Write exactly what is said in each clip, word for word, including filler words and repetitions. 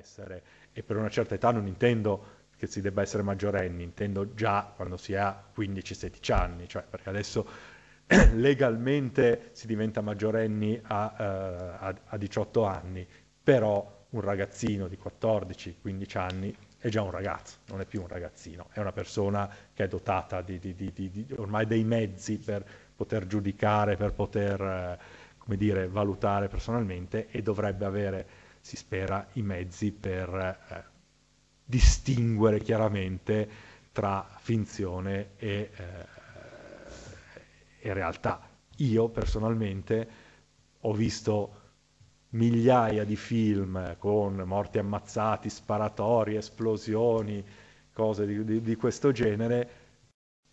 essere, e per una certa età non intendo che si debba essere maggiorenni, intendo già quando si ha quindici sedici anni, cioè perché adesso legalmente si diventa maggiorenni a, uh, a, a diciotto anni, però un ragazzino di quattordici quindici anni è già un ragazzo, non è più un ragazzino, è una persona che è dotata di, di, di, di, di ormai dei mezzi per poter giudicare, per poter eh, come dire, valutare personalmente, e dovrebbe avere, si spera, i mezzi per eh, distinguere chiaramente tra finzione e, eh, e realtà. Io personalmente ho visto migliaia di film con morti ammazzati, sparatori, esplosioni, cose di, di, di questo genere,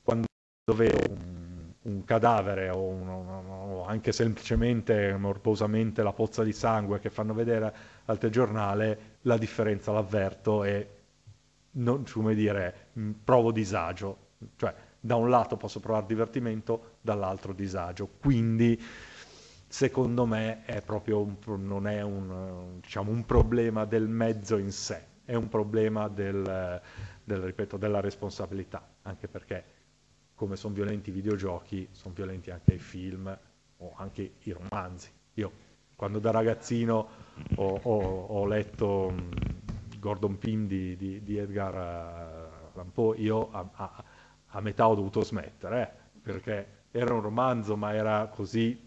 quando vedo un, un cadavere o, un, o anche semplicemente morbosamente la pozza di sangue che fanno vedere al telegiornale, la differenza l'avverto e non, come dire, provo disagio, cioè da un lato posso provare divertimento, dall'altro disagio, quindi secondo me è proprio un, non è un, diciamo, un problema del mezzo in sé, è un problema del, del, ripeto, della responsabilità, anche perché come sono violenti i videogiochi, sono violenti anche i film o anche i romanzi. Io quando da ragazzino ho, ho, ho letto Gordon Pym di, di, di Edgar Allan Poe, io a, a, a metà ho dovuto smettere, eh, perché era un romanzo ma era così,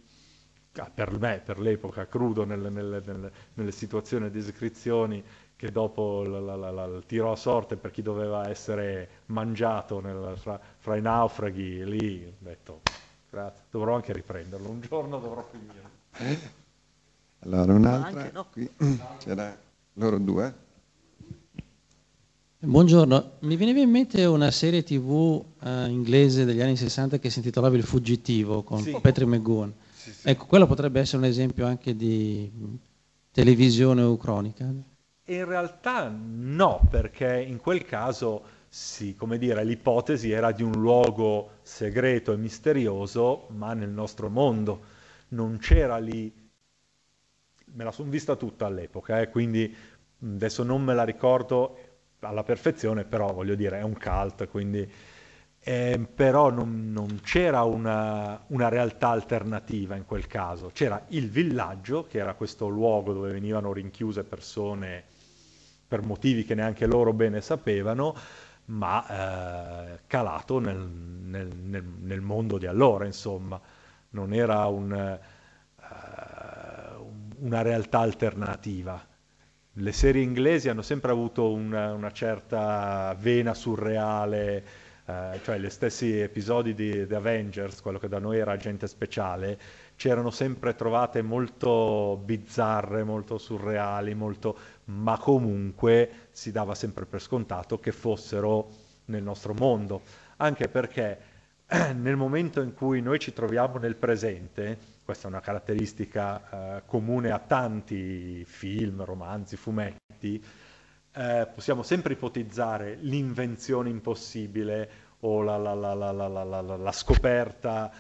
per me, per l'epoca, crudo nelle, nelle, nelle, nelle situazioni e descrizioni, che dopo la, la, la, la, il tiro a sorte per chi doveva essere mangiato nel, fra, fra i naufraghi, lì ho detto grazie, dovrò anche riprenderlo, un giorno dovrò finire. Allora un'altra, anche, no? Qui c'era loro due. Buongiorno, mi veniva in mente una serie tv eh, inglese degli anni sessanta che si intitolava Il Fuggitivo con sì. Petri McGowan. Sì, sì. Ecco, quello potrebbe essere un esempio anche di televisione o cronica. In realtà no, perché in quel caso, sì, come dire, l'ipotesi era di un luogo segreto e misterioso, ma nel nostro mondo non c'era lì. Me la sono vista tutta all'epoca, eh, quindi adesso non me la ricordo alla perfezione, però voglio dire, è un cult, quindi. Eh, però non, non c'era una, una realtà alternativa in quel caso, c'era il villaggio che era questo luogo dove venivano rinchiuse persone per motivi che neanche loro bene sapevano, ma eh, calato nel, nel, nel, nel mondo di allora, insomma, non era un, eh, una realtà alternativa. Le serie inglesi hanno sempre avuto una, una certa vena surreale, cioè gli stessi episodi di The Avengers, quello che da noi era Agente Speciale, c'erano sempre trovate molto bizzarre, molto surreali, molto, ma comunque si dava sempre per scontato che fossero nel nostro mondo, anche perché nel momento in cui noi ci troviamo nel presente, questa è una caratteristica eh, comune a tanti film, romanzi, fumetti, Eh, possiamo sempre ipotizzare l'invenzione impossibile o la, la, la, la, la, la, la scoperta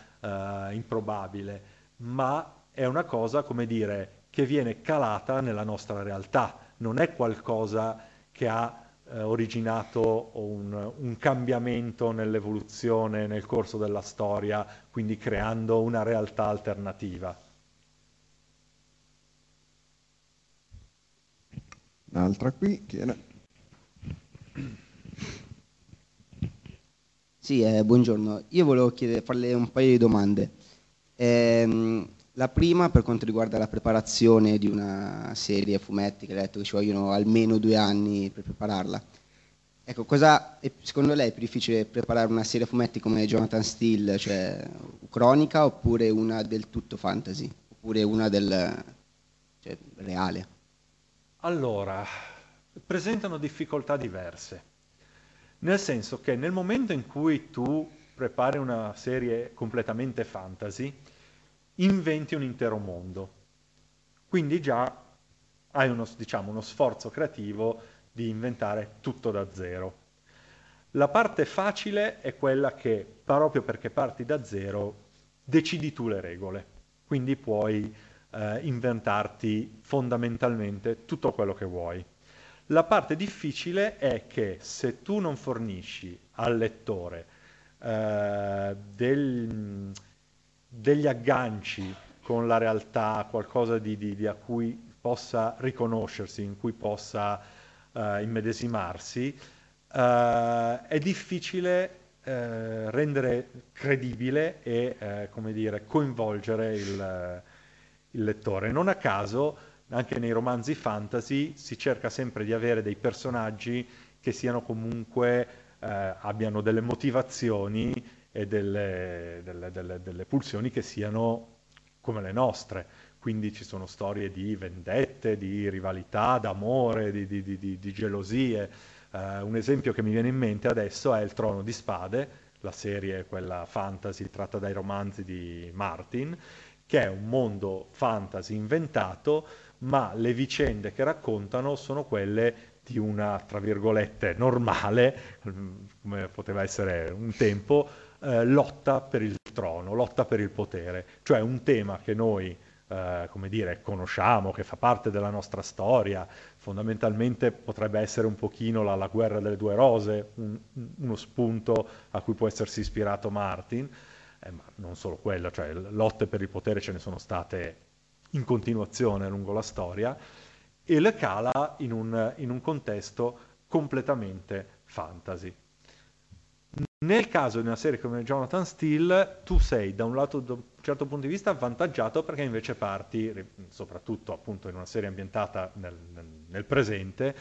eh, improbabile, ma è una cosa, come dire, che viene calata nella nostra realtà, non è qualcosa che ha eh, originato un, un cambiamento nell'evoluzione nel corso della storia, quindi creando una realtà alternativa. Un'altra qui, chi era? Sì, eh, buongiorno. Io volevo chiedere, farle un paio di domande. Ehm, la prima per quanto riguarda la preparazione di una serie fumetti che ha detto che ci vogliono almeno due anni per prepararla. Ecco, cosa è, secondo lei è più difficile preparare una serie fumetti come Jonathan Steele, cioè cronica, oppure una del tutto fantasy, oppure una del cioè, reale? Allora, presentano difficoltà diverse, nel senso che nel momento in cui tu prepari una serie completamente fantasy, inventi un intero mondo, quindi già hai uno, diciamo, uno sforzo creativo di inventare tutto da zero. La parte facile è quella che, proprio perché parti da zero, decidi tu le regole, quindi puoi Uh, inventarti fondamentalmente tutto quello che vuoi. La parte difficile è che se tu non fornisci al lettore eh, del, degli agganci con la realtà, qualcosa di, di, di a cui possa riconoscersi, in cui possa eh, immedesimarsi, eh, è difficile eh, rendere credibile e eh, come dire, coinvolgere il, il lettore. Non a caso anche nei romanzi fantasy si cerca sempre di avere dei personaggi che siano comunque, eh, abbiano delle motivazioni e delle, delle, delle, delle pulsioni che siano come le nostre. Quindi ci sono storie di vendette, di rivalità, d'amore, di, di, di, di gelosie. Eh, un esempio che mi viene in mente adesso è Il Trono di Spade, la serie quella fantasy tratta dai romanzi di Martin, che è un mondo fantasy inventato, ma le vicende che raccontano sono quelle di una, tra virgolette, normale, come poteva essere un tempo, eh, lotta per il trono, lotta per il potere. Cioè un tema che noi, eh, come dire, conosciamo, che fa parte della nostra storia, fondamentalmente potrebbe essere un pochino la, la guerra delle due rose, un, uno spunto a cui può essersi ispirato Martin, eh, ma non solo quello, cioè lotte per il potere ce ne sono state in continuazione lungo la storia, e le cala in un, in un contesto completamente fantasy. Nel caso di una serie come Jonathan Steele, tu sei da un lato, da un certo punto di vista, avvantaggiato, perché invece parti, soprattutto appunto in una serie ambientata nel, nel presente,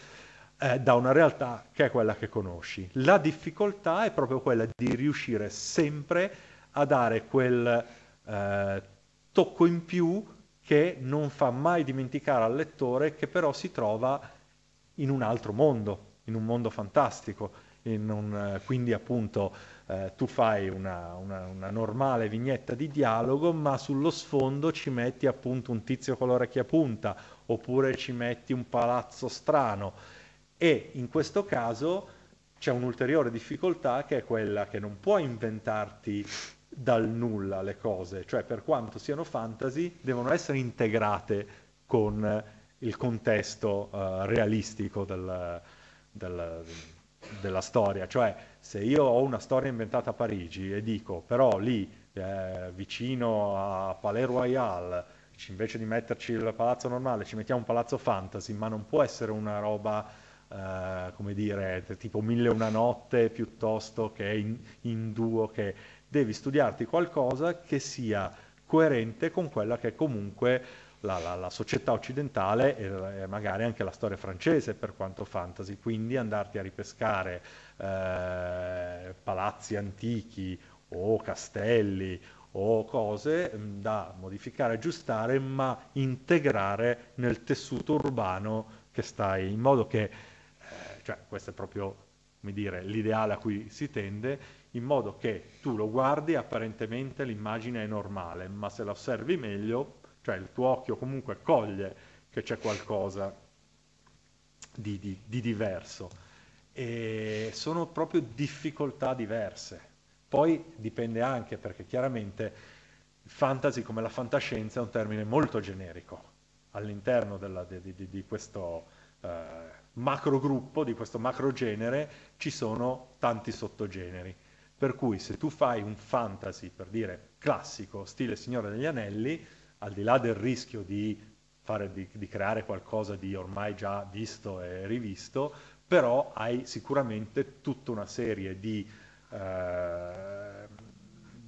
eh, da una realtà che è quella che conosci. La difficoltà è proprio quella di riuscire sempre a dare quel eh, tocco in più che non fa mai dimenticare al lettore che però si trova in un altro mondo, in un mondo fantastico. In un, quindi appunto eh, tu fai una, una, una normale vignetta di dialogo, ma sullo sfondo ci metti appunto un tizio con l'orecchia punta, oppure ci metti un palazzo strano. E in questo caso c'è un'ulteriore difficoltà, che è quella che non puoi inventarti dal nulla le cose, cioè per quanto siano fantasy devono essere integrate con il contesto uh, realistico del, del, della storia. Cioè se io ho una storia inventata a Parigi e dico però lì eh, vicino a Palais Royal invece di metterci il palazzo normale ci mettiamo un palazzo fantasy, ma non può essere una roba uh, come dire tipo Mille e una notte piuttosto che in, in duo, che devi studiarti qualcosa che sia coerente con quella che è comunque la, la, la società occidentale e, e magari anche la storia francese per quanto fantasy. Quindi andarti a ripescare eh, palazzi antichi o castelli o cose da modificare, aggiustare, ma integrare nel tessuto urbano che stai, in modo che, eh, cioè questo è proprio, come dire, l'ideale a cui si tende, in modo che tu lo guardi, apparentemente l'immagine è normale, ma se la osservi meglio, cioè il tuo occhio comunque coglie che c'è qualcosa di, di, di diverso. E sono proprio difficoltà diverse. Poi dipende anche, perché chiaramente fantasy come la fantascienza è un termine molto generico all'interno della, di, di, di questo eh, macro gruppo, di questo macro genere, ci sono tanti sottogeneri. Per cui se tu fai un fantasy, per dire, classico, stile Signore degli Anelli, al di là del rischio di, fare, di, di creare qualcosa di ormai già visto e rivisto, però hai sicuramente tutta una serie di, eh,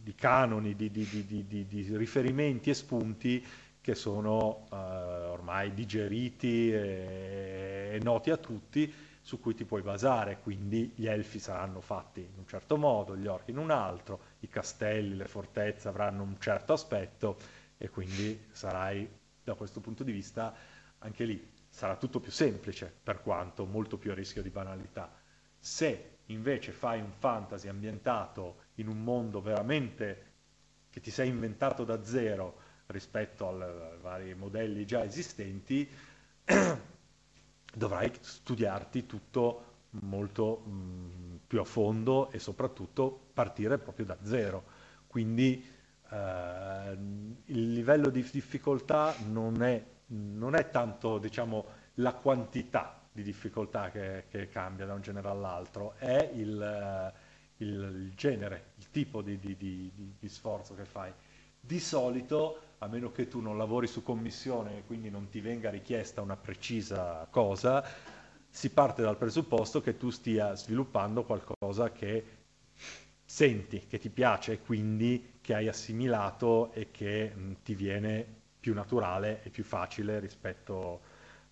di canoni, di, di, di, di, di riferimenti e spunti che sono eh, ormai digeriti e, e noti a tutti, su cui ti puoi basare. Quindi gli elfi saranno fatti in un certo modo, gli orchi in un altro, i castelli, le fortezze avranno un certo aspetto, e quindi sarai, da questo punto di vista, anche lì sarà tutto più semplice, per quanto molto più a rischio di banalità. Se invece fai un fantasy ambientato in un mondo veramente che ti sei inventato da zero rispetto ai vari modelli già esistenti, dovrai studiarti tutto molto mh, più a fondo e soprattutto partire proprio da zero. Quindi eh, il livello di difficoltà non è, non è tanto, diciamo, la quantità di difficoltà che, che cambia da un genere all'altro è il, il, il genere, il tipo di, di, di, di sforzo che fai. Di solito, a meno che tu non lavori su commissione e quindi non ti venga richiesta una precisa cosa, si parte dal presupposto che tu stia sviluppando qualcosa che senti, che ti piace, e quindi che hai assimilato e che mh, ti viene più naturale e più facile rispetto,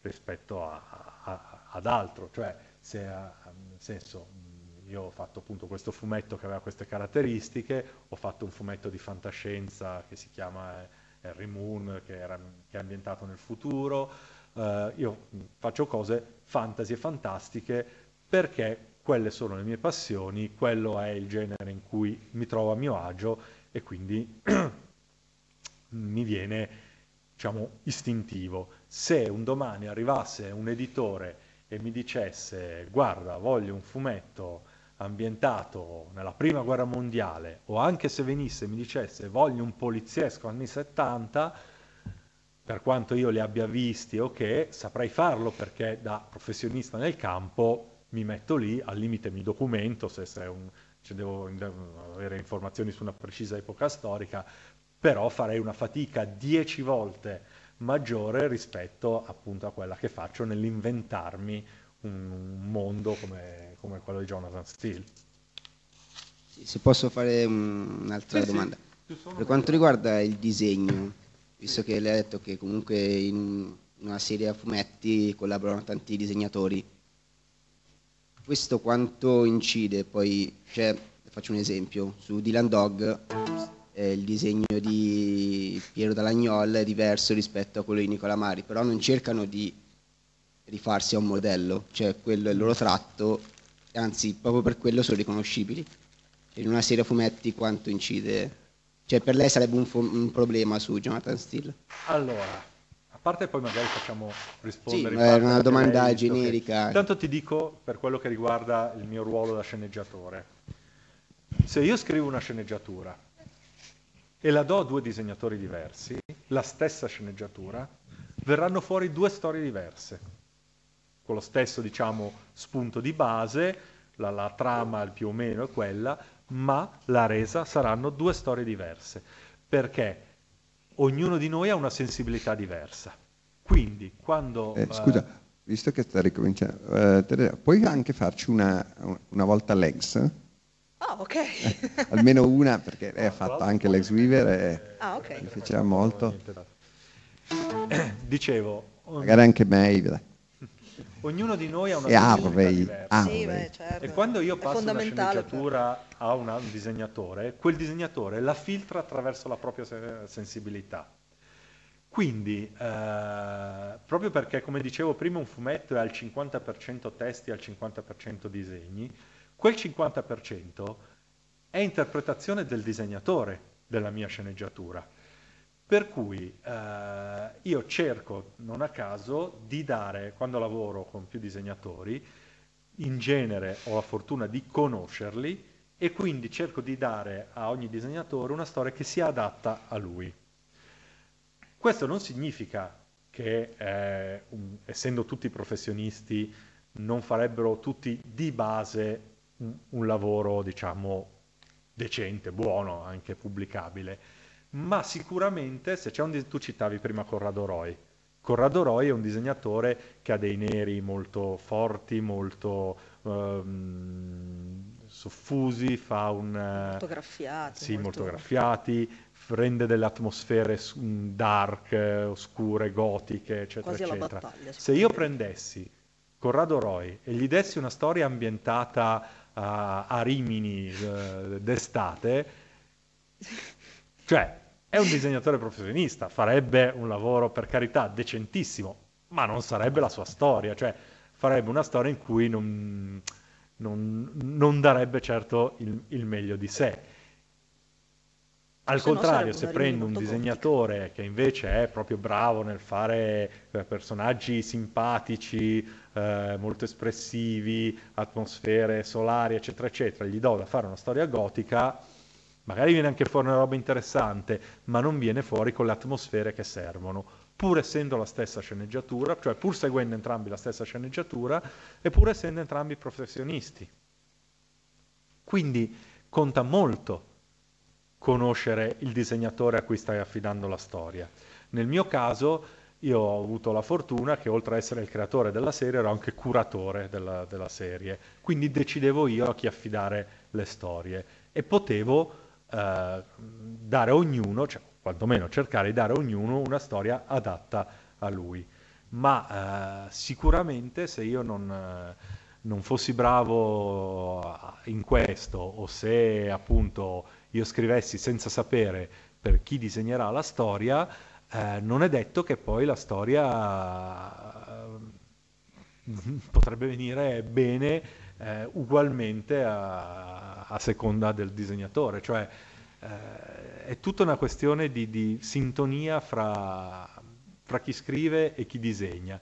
rispetto a, a, ad altro. Cioè, se ha, nel senso... Io ho fatto appunto questo fumetto che aveva queste caratteristiche, ho fatto un fumetto di fantascienza che si chiama Harry Moon, che, era, che è ambientato nel futuro. Uh, io faccio cose fantasy e fantastiche perché quelle sono le mie passioni, quello è il genere in cui mi trovo a mio agio e quindi mi viene, diciamo, istintivo. Se un domani arrivasse un editore e mi dicesse: guarda, voglio un fumetto ambientato nella prima guerra mondiale, o anche se venisse e mi dicesse voglio un poliziesco anni settanta, per quanto io li abbia visti o okay, che saprei farlo, perché da professionista nel campo mi metto lì, al limite mi documento se, se un, cioè devo avere informazioni su una precisa epoca storica, però farei una fatica dieci volte maggiore rispetto appunto a quella che faccio nell'inventarmi un mondo come, come quello di Jonathan Steele. Se posso fare un'altra sì, domanda. Sì, per quanto riguarda il disegno, visto che lei ha detto che comunque in una serie a fumetti collaborano tanti disegnatori, questo quanto incide poi? Cioè, faccio un esempio, su Dylan Dog eh, il disegno di Piero Dallagnol è diverso rispetto a quello di Nicola Mari, però non cercano di rifarsi a un modello, cioè quello è il loro tratto, anzi proprio per quello sono riconoscibili. In una serie a fumetti quanto incide? Cioè, per lei sarebbe un, fo- un problema su Jonathan Steele? Allora, a parte poi magari facciamo rispondere... Sì, è una domanda lei, generica. Okay. Intanto ti dico per quello che riguarda il mio ruolo da sceneggiatore. Se io scrivo una sceneggiatura e la do a due disegnatori diversi, la stessa sceneggiatura, verranno fuori due storie diverse. Con lo stesso, diciamo, spunto di base, la, la trama più o meno è quella, ma la resa saranno due storie diverse, perché ognuno di noi ha una sensibilità diversa. Quindi, quando... Eh, uh... Scusa, visto che sta ricominciando, uh, puoi anche farci una, una volta Legs? Ah, oh, ok. eh, almeno una, perché lei ha fatto anche Legs Weaver e ah, okay. Mi faceva molto. Dicevo... Magari anche me, dai. Ognuno di noi ha una sensibilità diversa. Sì, beh, certo. E quando io passo una sceneggiatura per... a una, un disegnatore, quel disegnatore la filtra attraverso la propria sensibilità. Quindi, eh, proprio perché, come dicevo prima, un fumetto è al cinquanta per cento testi e al cinquanta per cento disegni, quel cinquanta per cento è interpretazione del disegnatore della mia sceneggiatura. Per cui eh, io cerco, non a caso, di dare, quando lavoro con più disegnatori, in genere ho la fortuna di conoscerli e quindi cerco di dare a ogni disegnatore una storia che sia adatta a lui. Questo non significa che, eh, un, essendo tutti professionisti, non farebbero tutti di base un, un lavoro, diciamo, decente, buono, anche pubblicabile. Ma sicuramente, se c'è un tu citavi prima Corrado Roy. Corrado Roy è un disegnatore che ha dei neri molto forti, molto ehm, soffusi, fa un molto graffiati, sì, molto... molto graffiati, rende delle atmosfere dark, oscure, gotiche, eccetera, quasi eccetera. Alla battaglia, se io prendessi Corrado Roy e gli dessi una storia ambientata uh, a Rimini uh, d'estate, cioè, è un disegnatore professionista, farebbe un lavoro, per carità, decentissimo, ma non sarebbe la sua storia, cioè farebbe una storia in cui non, non, non darebbe certo il, il meglio di sé. Al contrario, se prendo un disegnatore che invece è proprio bravo nel fare personaggi simpatici, eh, molto espressivi, atmosfere solari, eccetera, eccetera, gli do da fare una storia gotica, magari viene anche fuori una roba interessante, ma non viene fuori con le atmosfere che servono. pur essendo la stessa sceneggiatura, cioè pur seguendo entrambi la stessa sceneggiatura e pur essendo entrambi professionisti. Quindi conta molto conoscere il disegnatore a cui stai affidando la storia. Nel mio caso io ho avuto la fortuna che, oltre a essere il creatore della serie, ero anche curatore della, della serie, quindi decidevo io a chi affidare le storie e potevo eh, dare a ognuno, cioè, quantomeno cercare di dare a ognuno una storia adatta a lui. Ma eh, sicuramente se io non, eh, non fossi bravo in questo, o se appunto io scrivessi senza sapere per chi disegnerà la storia, Eh, non è detto che poi la storia eh, potrebbe venire bene eh, ugualmente a, a seconda del disegnatore, cioè eh, è tutta una questione di, di sintonia fra, fra chi scrive e chi disegna.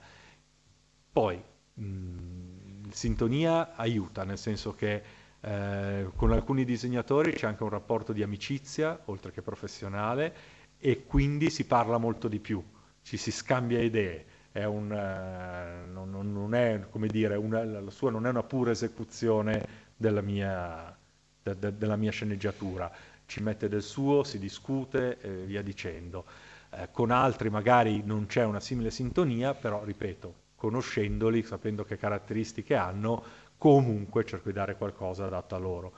Poi mh, sintonia aiuta, nel senso che eh, con alcuni disegnatori c'è anche un rapporto di amicizia, oltre che professionale, e quindi si parla molto di più, ci si scambia idee, è un, eh, non, non è, come dire, una, la sua non è una pura esecuzione della mia, de, de, della mia sceneggiatura, ci mette del suo, si discute e via dicendo. Eh, con altri magari non c'è una simile sintonia, però ripeto, conoscendoli, sapendo che caratteristiche hanno, comunque cerco di dare qualcosa adatto a loro,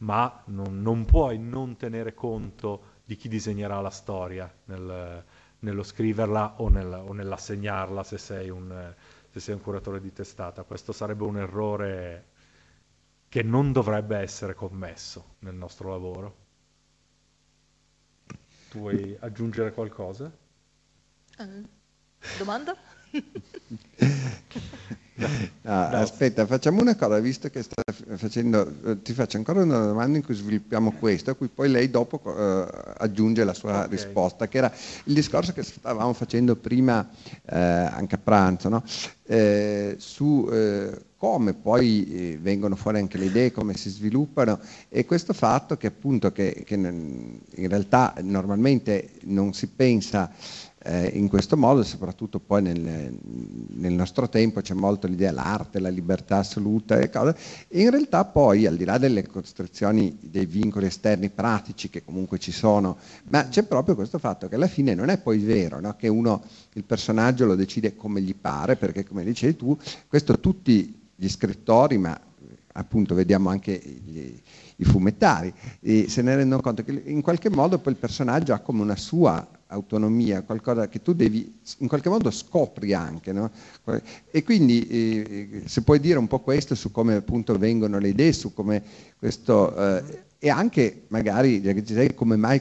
ma non, non puoi non tenere conto di chi disegnerà la storia nel, nello scriverla o, nel, o nell'assegnarla se sei, un, se sei un curatore di testata. Questo sarebbe un errore che non dovrebbe essere commesso nel nostro lavoro. Tu vuoi aggiungere qualcosa? Uh, domanda? No, no, no. Aspetta, facciamo una cosa, visto che sta facendo, ti faccio ancora una domanda in cui sviluppiamo questo, a cui poi lei dopo eh, aggiunge la sua okay. risposta, che era il discorso che stavamo facendo prima eh, anche a pranzo, no? eh, su eh, come poi eh, vengono fuori anche le idee, come si sviluppano, e questo fatto che appunto che, che in realtà normalmente non si pensa in questo modo, soprattutto poi nel, nel nostro tempo c'è molto l'idea dell'arte, la libertà assoluta e cose, e in realtà poi al di là delle costrizioni, dei vincoli esterni pratici che comunque ci sono, ma c'è proprio questo fatto che alla fine non è poi vero, no? Che uno, il personaggio lo decide come gli pare, perché come dicevi tu, questo tutti gli scrittori, ma appunto vediamo anche gli, i fumettari, e se ne rendono conto che in qualche modo poi il personaggio ha come una sua autonomia, qualcosa che tu devi in qualche modo scopri anche, no? E quindi eh, se puoi dire un po' questo su come appunto vengono le idee, su come questo eh, e anche magari come mai,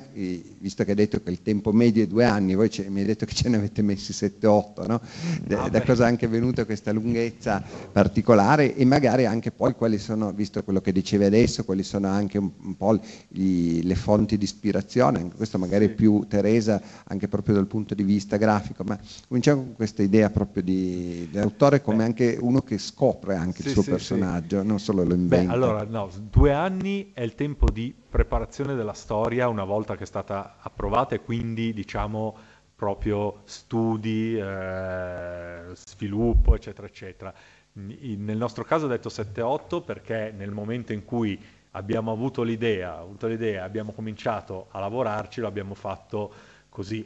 visto che hai detto che il tempo medio è due anni, voi ce, mi hai detto che ce ne avete messi sette otto, no? da, da cosa è anche venuta questa lunghezza particolare, e magari anche poi quali sono, visto quello che dicevi adesso, quali sono anche un, un po' gli, le fonti di ispirazione, anche questo magari sì. più Teresa, anche proprio dal punto di vista grafico, ma cominciamo con questa idea proprio di, di autore come Beh. anche uno che scopre anche sì, il suo sì, personaggio, sì. non solo lo inventa. Beh, allora no, due anni è il tempo di preparazione della storia una volta che è stata approvata, e quindi diciamo proprio studi, eh, sviluppo eccetera eccetera. Nel nostro caso ho detto sette otto perché nel momento in cui abbiamo avuto l'idea, avuto l'idea abbiamo cominciato a lavorarci, lo abbiamo fatto così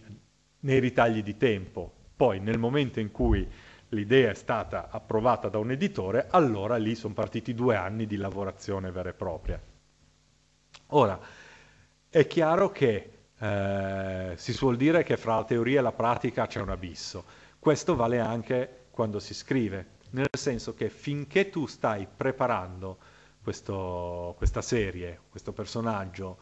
nei ritagli di tempo. Poi nel momento in cui l'idea è stata approvata da un editore, allora lì sono partiti due anni di lavorazione vera e propria. Ora, è chiaro che eh, si suol dire che fra la teoria e la pratica c'è un abisso. Questo vale anche quando si scrive, nel senso che finché tu stai preparando questo, questa serie, questo personaggio,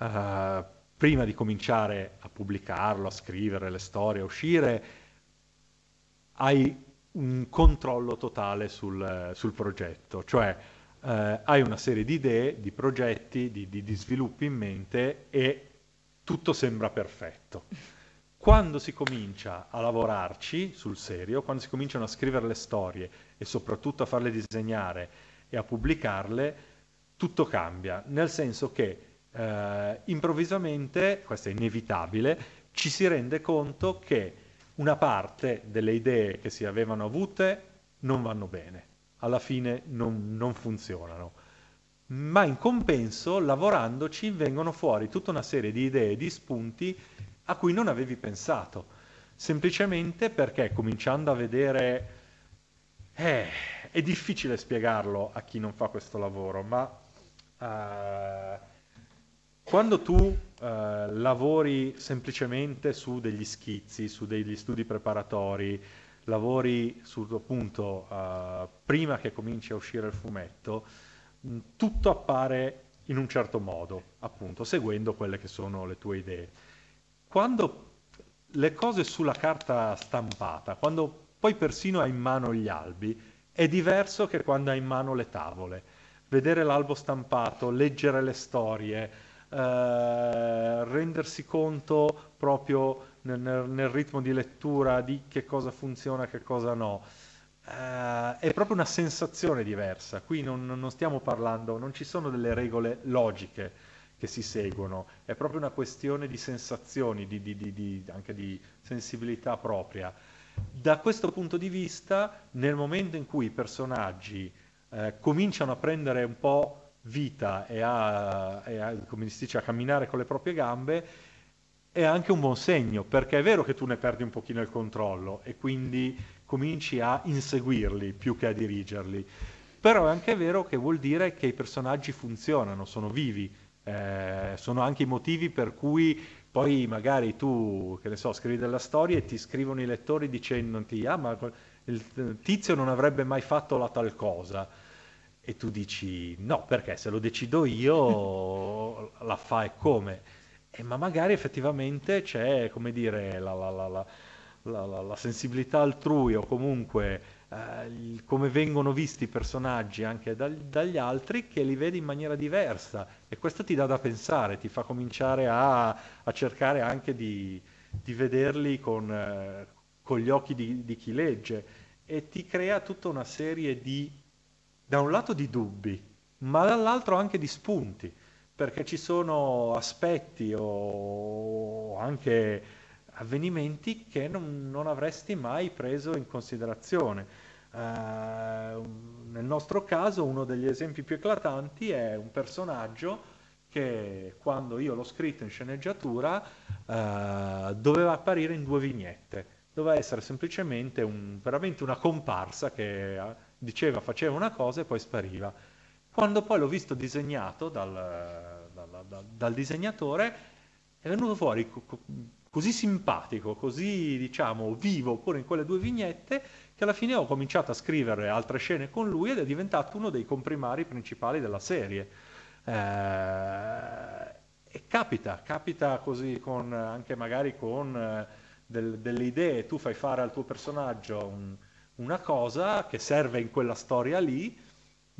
eh, prima di cominciare a pubblicarlo, a scrivere le storie, a uscire, hai un controllo totale sul, sul progetto, cioè Uh, hai una serie di idee, di progetti, di, di, di sviluppi in mente e tutto sembra perfetto. Quando si comincia a lavorarci sul serio, quando si cominciano a scrivere le storie e soprattutto a farle disegnare e a pubblicarle, tutto cambia, nel senso che uh, improvvisamente, questo è inevitabile, ci si rende conto che una parte delle idee che si avevano avute non vanno bene, alla fine non, non funzionano, ma in compenso lavorandoci vengono fuori tutta una serie di idee, di spunti a cui non avevi pensato, semplicemente perché cominciando a vedere, eh, è difficile spiegarlo a chi non fa questo lavoro, ma uh, quando tu uh, lavori semplicemente su degli schizzi, su degli studi preparatori, lavori sul tuo punto uh, prima che cominci a uscire il fumetto, mh, tutto appare in un certo modo, appunto, seguendo quelle che sono le tue idee. Quando le cose sulla carta stampata, quando poi persino hai in mano gli albi, è diverso che quando hai in mano le tavole. Vedere l'albo stampato, leggere le storie, eh, rendersi conto proprio nel, nel ritmo di lettura di che cosa funziona, che cosa no, eh, è proprio una sensazione diversa. Qui non, non stiamo parlando, non ci sono delle regole logiche che si seguono, è proprio una questione di sensazioni, di, di, di, di, anche di sensibilità propria. Da questo punto di vista, nel momento in cui i personaggi eh, cominciano a prendere un po' vita e, a, e a, come si dice, a camminare con le proprie gambe, è anche un buon segno, perché è vero che tu ne perdi un pochino il controllo e quindi cominci a inseguirli più che a dirigerli, però è anche vero che vuol dire che i personaggi funzionano, sono vivi. Eh, sono anche i motivi per cui poi magari tu, che ne so, scrivi della storia e ti scrivono i lettori dicendoti: ah, ma il tizio non avrebbe mai fatto la tal cosa, e tu dici no, perché se lo decido io la fa e come, eh, ma magari effettivamente c'è, come dire, la, la, la, la, la, la sensibilità altrui, o comunque eh, come vengono visti i personaggi anche dal, dagli altri, che li vedi in maniera diversa, e questo ti dà da pensare, ti fa cominciare a, a cercare anche di, di vederli con, eh, con gli occhi di, di chi legge, e ti crea tutta una serie di, da un lato di dubbi, ma dall'altro anche di spunti, perché ci sono aspetti o anche avvenimenti che non, non avresti mai preso in considerazione. Uh, nel nostro caso uno degli esempi più eclatanti è un personaggio che, quando io l'ho scritto in sceneggiatura, uh, doveva apparire in due vignette, doveva essere semplicemente un, veramente una comparsa che uh, diceva, faceva una cosa e poi spariva. Quando poi l'ho visto disegnato dal, dal, dal, dal disegnatore, è venuto fuori co- co- così simpatico, così, diciamo, vivo, pure in quelle due vignette, che alla fine ho cominciato a scrivere altre scene con lui ed è diventato uno dei comprimari principali della serie. Eh, e capita, capita così, con, anche magari con eh, del, delle idee, tu fai fare al tuo personaggio un, una cosa che serve in quella storia lì,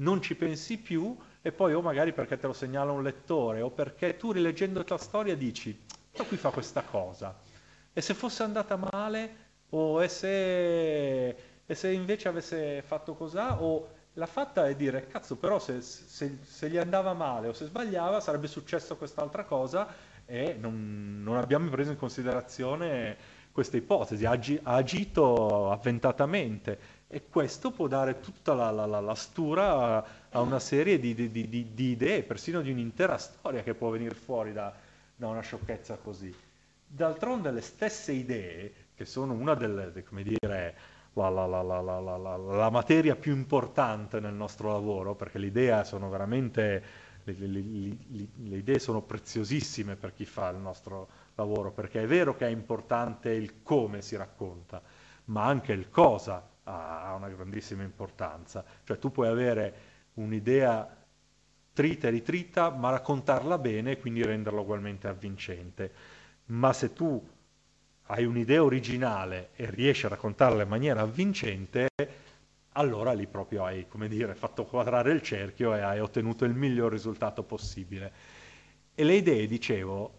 non ci pensi più, e poi o magari perché te lo segnala un lettore, o perché tu rileggendo la storia dici: qui fa questa cosa, e se fosse andata male, o e se, e se invece avesse fatto cos'ha, o l'ha fatta, e dire cazzo, però se, se, se gli andava male o se sbagliava sarebbe successo quest'altra cosa, e non, non abbiamo preso in considerazione questa ipotesi, ha, agi, ha agito avventatamente, e questo può dare tutta la, la, la, la stura a, a una serie di, di, di, di idee, persino di un'intera storia che può venire fuori da da una sciocchezza così. D'altronde le stesse idee, che sono una delle, come dire, la, la, la, la, la, la, la materia più importante nel nostro lavoro, perché l'idea sono veramente, le, le, le, le idee sono preziosissime per chi fa il nostro lavoro, perché è vero che è importante il come si racconta, ma anche il cosa ha una grandissima importanza. Cioè tu puoi avere un'idea trita e ritrita, ma raccontarla bene e quindi renderla ugualmente avvincente. Ma se tu hai un'idea originale e riesci a raccontarla in maniera avvincente, allora lì proprio hai, come dire, fatto quadrare il cerchio e hai ottenuto il miglior risultato possibile. E le idee, dicevo,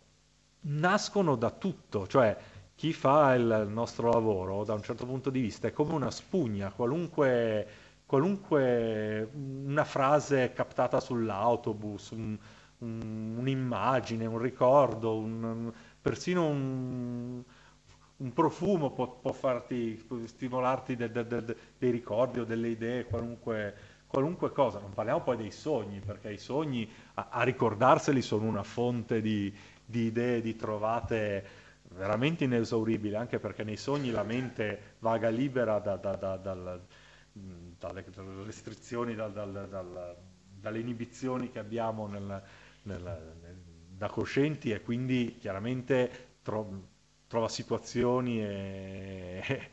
nascono da tutto, cioè chi fa il nostro lavoro da un certo punto di vista è come una spugna, qualunque... qualunque una frase captata sull'autobus, un, un, un'immagine, un ricordo, un, persino un, un profumo può, può farti può stimolarti de, de, de, de, dei ricordi o delle idee, qualunque, qualunque cosa. Non parliamo poi dei sogni, perché i sogni a, a ricordarseli sono una fonte di, di idee, di trovate veramente inesauribile, anche perché nei sogni la mente vaga libera da, da, da, dal, dalle, dalle restrizioni, dal, dal, dal, dalle inibizioni che abbiamo nel, nel, nel, da coscienti, e quindi chiaramente tro, trova situazioni e,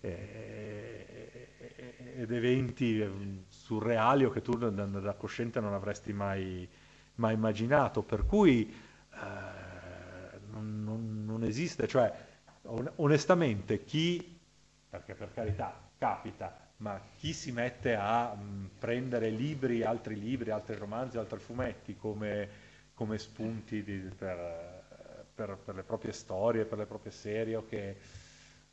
e, ed eventi surreali o che tu da, da cosciente non avresti mai, mai immaginato, per cui eh, Non, non esiste, cioè on- onestamente chi, perché per carità capita, ma chi si mette a mh, prendere libri, altri libri, altri romanzi, altri fumetti come, come spunti di, per, per, per le proprie storie, per le proprie serie, o che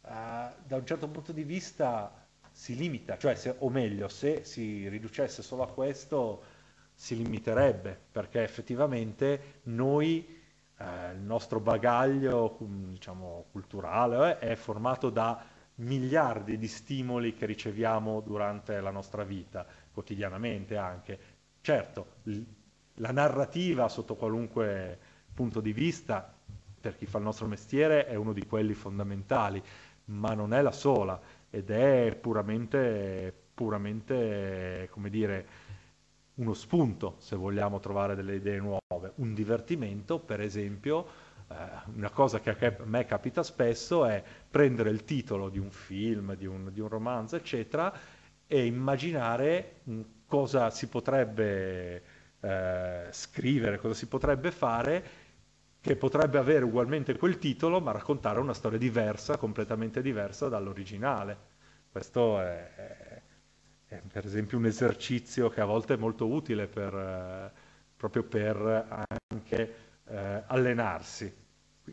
uh, da un certo punto di vista si limita, cioè se, o meglio se si riducesse solo a questo si limiterebbe, perché effettivamente noi Eh, il nostro bagaglio, diciamo, culturale, eh, è formato da miliardi di stimoli che riceviamo durante la nostra vita, quotidianamente anche. Certo, l- la narrativa sotto qualunque punto di vista, per chi fa il nostro mestiere, è uno di quelli fondamentali, ma non è la sola, ed è puramente, puramente, come dire, uno spunto se vogliamo trovare delle idee nuove, un divertimento per esempio. Eh, una cosa che a me capita spesso è prendere il titolo di un film, di un, di un romanzo eccetera, e immaginare cosa si potrebbe eh, scrivere, cosa si potrebbe fare che potrebbe avere ugualmente quel titolo ma raccontare una storia diversa, completamente diversa dall'originale. Questo è, è È per esempio un esercizio che a volte è molto utile per, eh, proprio per anche eh, allenarsi.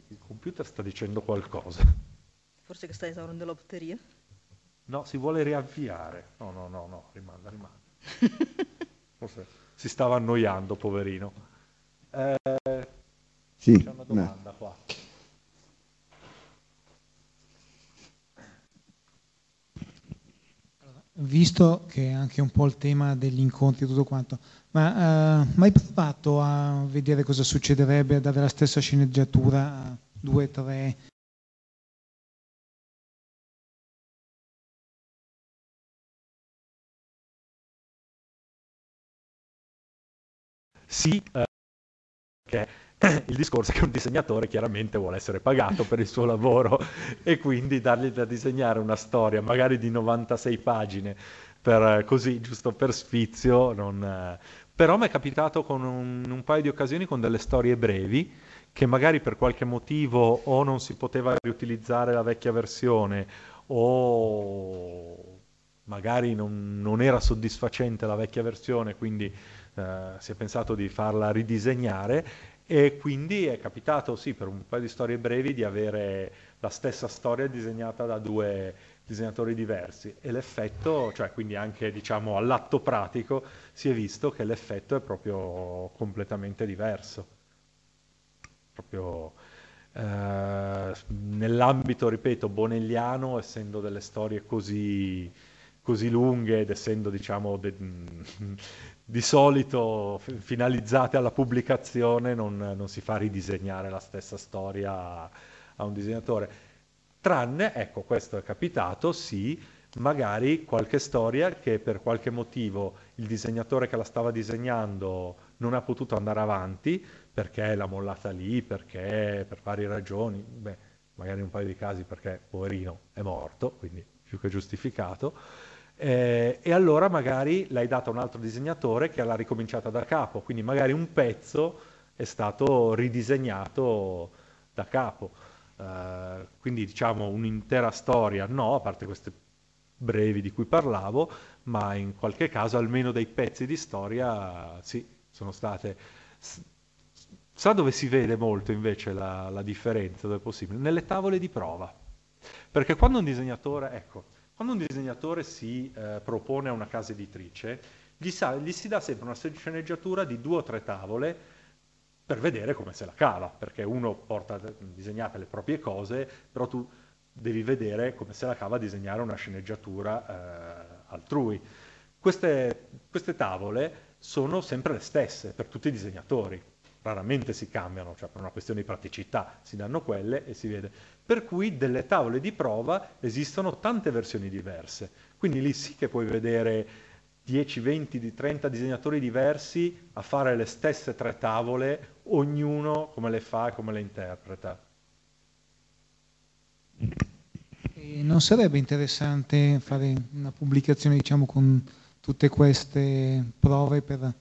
Il computer sta dicendo qualcosa. Forse che sta esaurendo la batteria? No, si vuole riavviare. No, no, no, no, rimanda, rimanda. Forse si stava annoiando, poverino. Eh, sì, c'è una domanda no. qua. Visto che è anche un po' il tema degli incontri e tutto quanto, ma eh, mai provato a vedere cosa succederebbe ad avere la stessa sceneggiatura a due, tre? Sì, eh, perché il discorso è che un disegnatore chiaramente vuole essere pagato per il suo lavoro e quindi dargli da disegnare una storia magari di novantasei pagine per così, giusto per sfizio, non... però mi è capitato con un, un paio di occasioni con delle storie brevi che magari per qualche motivo o non si poteva riutilizzare la vecchia versione o magari non, non era soddisfacente la vecchia versione, quindi eh, si è pensato di farla ridisegnare. E quindi è capitato, sì, per un paio di storie brevi di avere la stessa storia disegnata da due disegnatori diversi, e l'effetto, cioè quindi anche diciamo all'atto pratico, si è visto che l'effetto è proprio completamente diverso. Proprio eh, nell'ambito, ripeto, bonelliano, essendo delle storie così, così lunghe ed essendo diciamo... De- di solito finalizzate alla pubblicazione, non, non si fa ridisegnare la stessa storia a, a un disegnatore, tranne, ecco, questo è capitato, sì, magari qualche storia che per qualche motivo il disegnatore che la stava disegnando non ha potuto andare avanti perché l'ha mollata lì, perché per varie ragioni, beh, magari in un paio di casi perché poverino è morto, quindi più che giustificato. Eh, e allora magari l'hai data a un altro disegnatore che l'ha ricominciata da capo, quindi magari un pezzo è stato ridisegnato da capo, eh, quindi diciamo un'intera storia no, a parte queste brevi di cui parlavo, ma in qualche caso almeno dei pezzi di storia sì, sono state. Sa dove si vede molto invece la, la differenza, dove è possibile? Nelle tavole di prova, perché quando un disegnatore, ecco, quando un disegnatore si eh, propone a una casa editrice, gli, sa, gli si dà sempre una sceneggiatura di due o tre tavole per vedere come se la cava, perché uno porta disegnate le proprie cose, però tu devi vedere come se la cava a disegnare una sceneggiatura eh, altrui. Queste, queste tavole sono sempre le stesse per tutti i disegnatori, raramente si cambiano, cioè per una questione di praticità si danno quelle e si vede. Per cui delle tavole di prova esistono tante versioni diverse, quindi lì sì che puoi vedere dieci, venti, trenta disegnatori diversi a fare le stesse tre tavole, ognuno come le fa e come le interpreta. E non sarebbe interessante fare una pubblicazione, diciamo, con tutte queste prove per,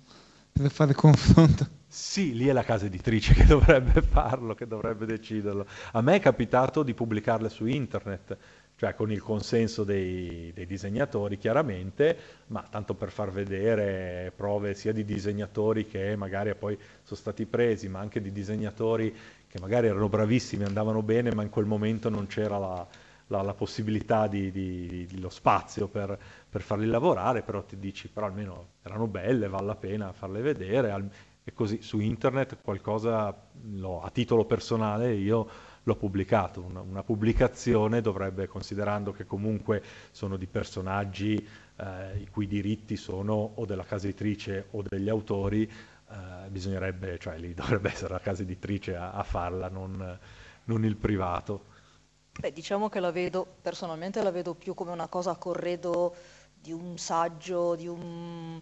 per fare confronto? Sì, lì è la casa editrice che dovrebbe farlo, che dovrebbe deciderlo. A me è capitato di pubblicarle su internet, cioè con il consenso dei, dei disegnatori chiaramente, ma tanto per far vedere prove sia di disegnatori che magari poi sono stati presi, ma anche di disegnatori che magari erano bravissimi, andavano bene, ma in quel momento non c'era la, la, la possibilità di, di, di lo spazio per, per farli lavorare, però ti dici, però almeno erano belle, vale la pena farle vedere. Al, E così su internet qualcosa lo, a titolo personale io l'ho pubblicato. Una, una pubblicazione dovrebbe, considerando che comunque sono di personaggi eh, i cui diritti sono o della casa editrice o degli autori, eh, bisognerebbe, cioè lì dovrebbe essere la casa editrice a, a farla, non, non il privato. Beh, diciamo che la vedo, personalmente la vedo più come una cosa a corredo di un saggio, di un...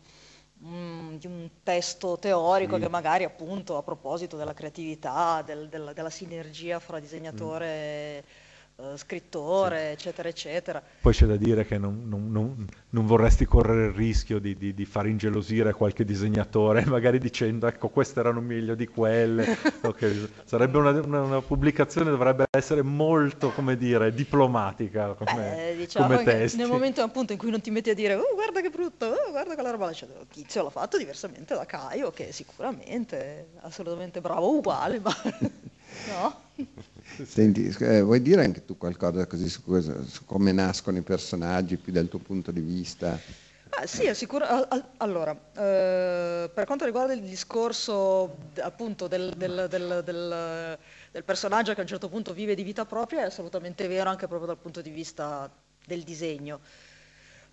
Mm, di un testo teorico, sì, che magari appunto a proposito della creatività, del, della, della sinergia fra disegnatore mm. eh, scrittore, sì, eccetera eccetera. Poi c'è da dire che non, non, non, non vorresti correre il rischio di, di, di far ingelosire qualche disegnatore magari dicendo ecco queste erano meglio di quelle. Okay. Sarebbe una, una, una pubblicazione, dovrebbe essere molto, come dire, diplomatica come, eh, diciamo come testi. Nel momento appunto in cui non ti metti a dire oh, guarda che brutto, oh, guarda quella roba, cioè, Tizio l'ha fatto diversamente da Caio, che sicuramente è assolutamente bravo uguale, ma no? Senti, eh, vuoi dire anche tu qualcosa così su, su come nascono i personaggi più dal tuo punto di vista? Ah, sì, è sicuro. Allora, eh, per quanto riguarda il discorso appunto del, del, del, del, del personaggio che a un certo punto vive di vita propria, è assolutamente vero anche proprio dal punto di vista del disegno.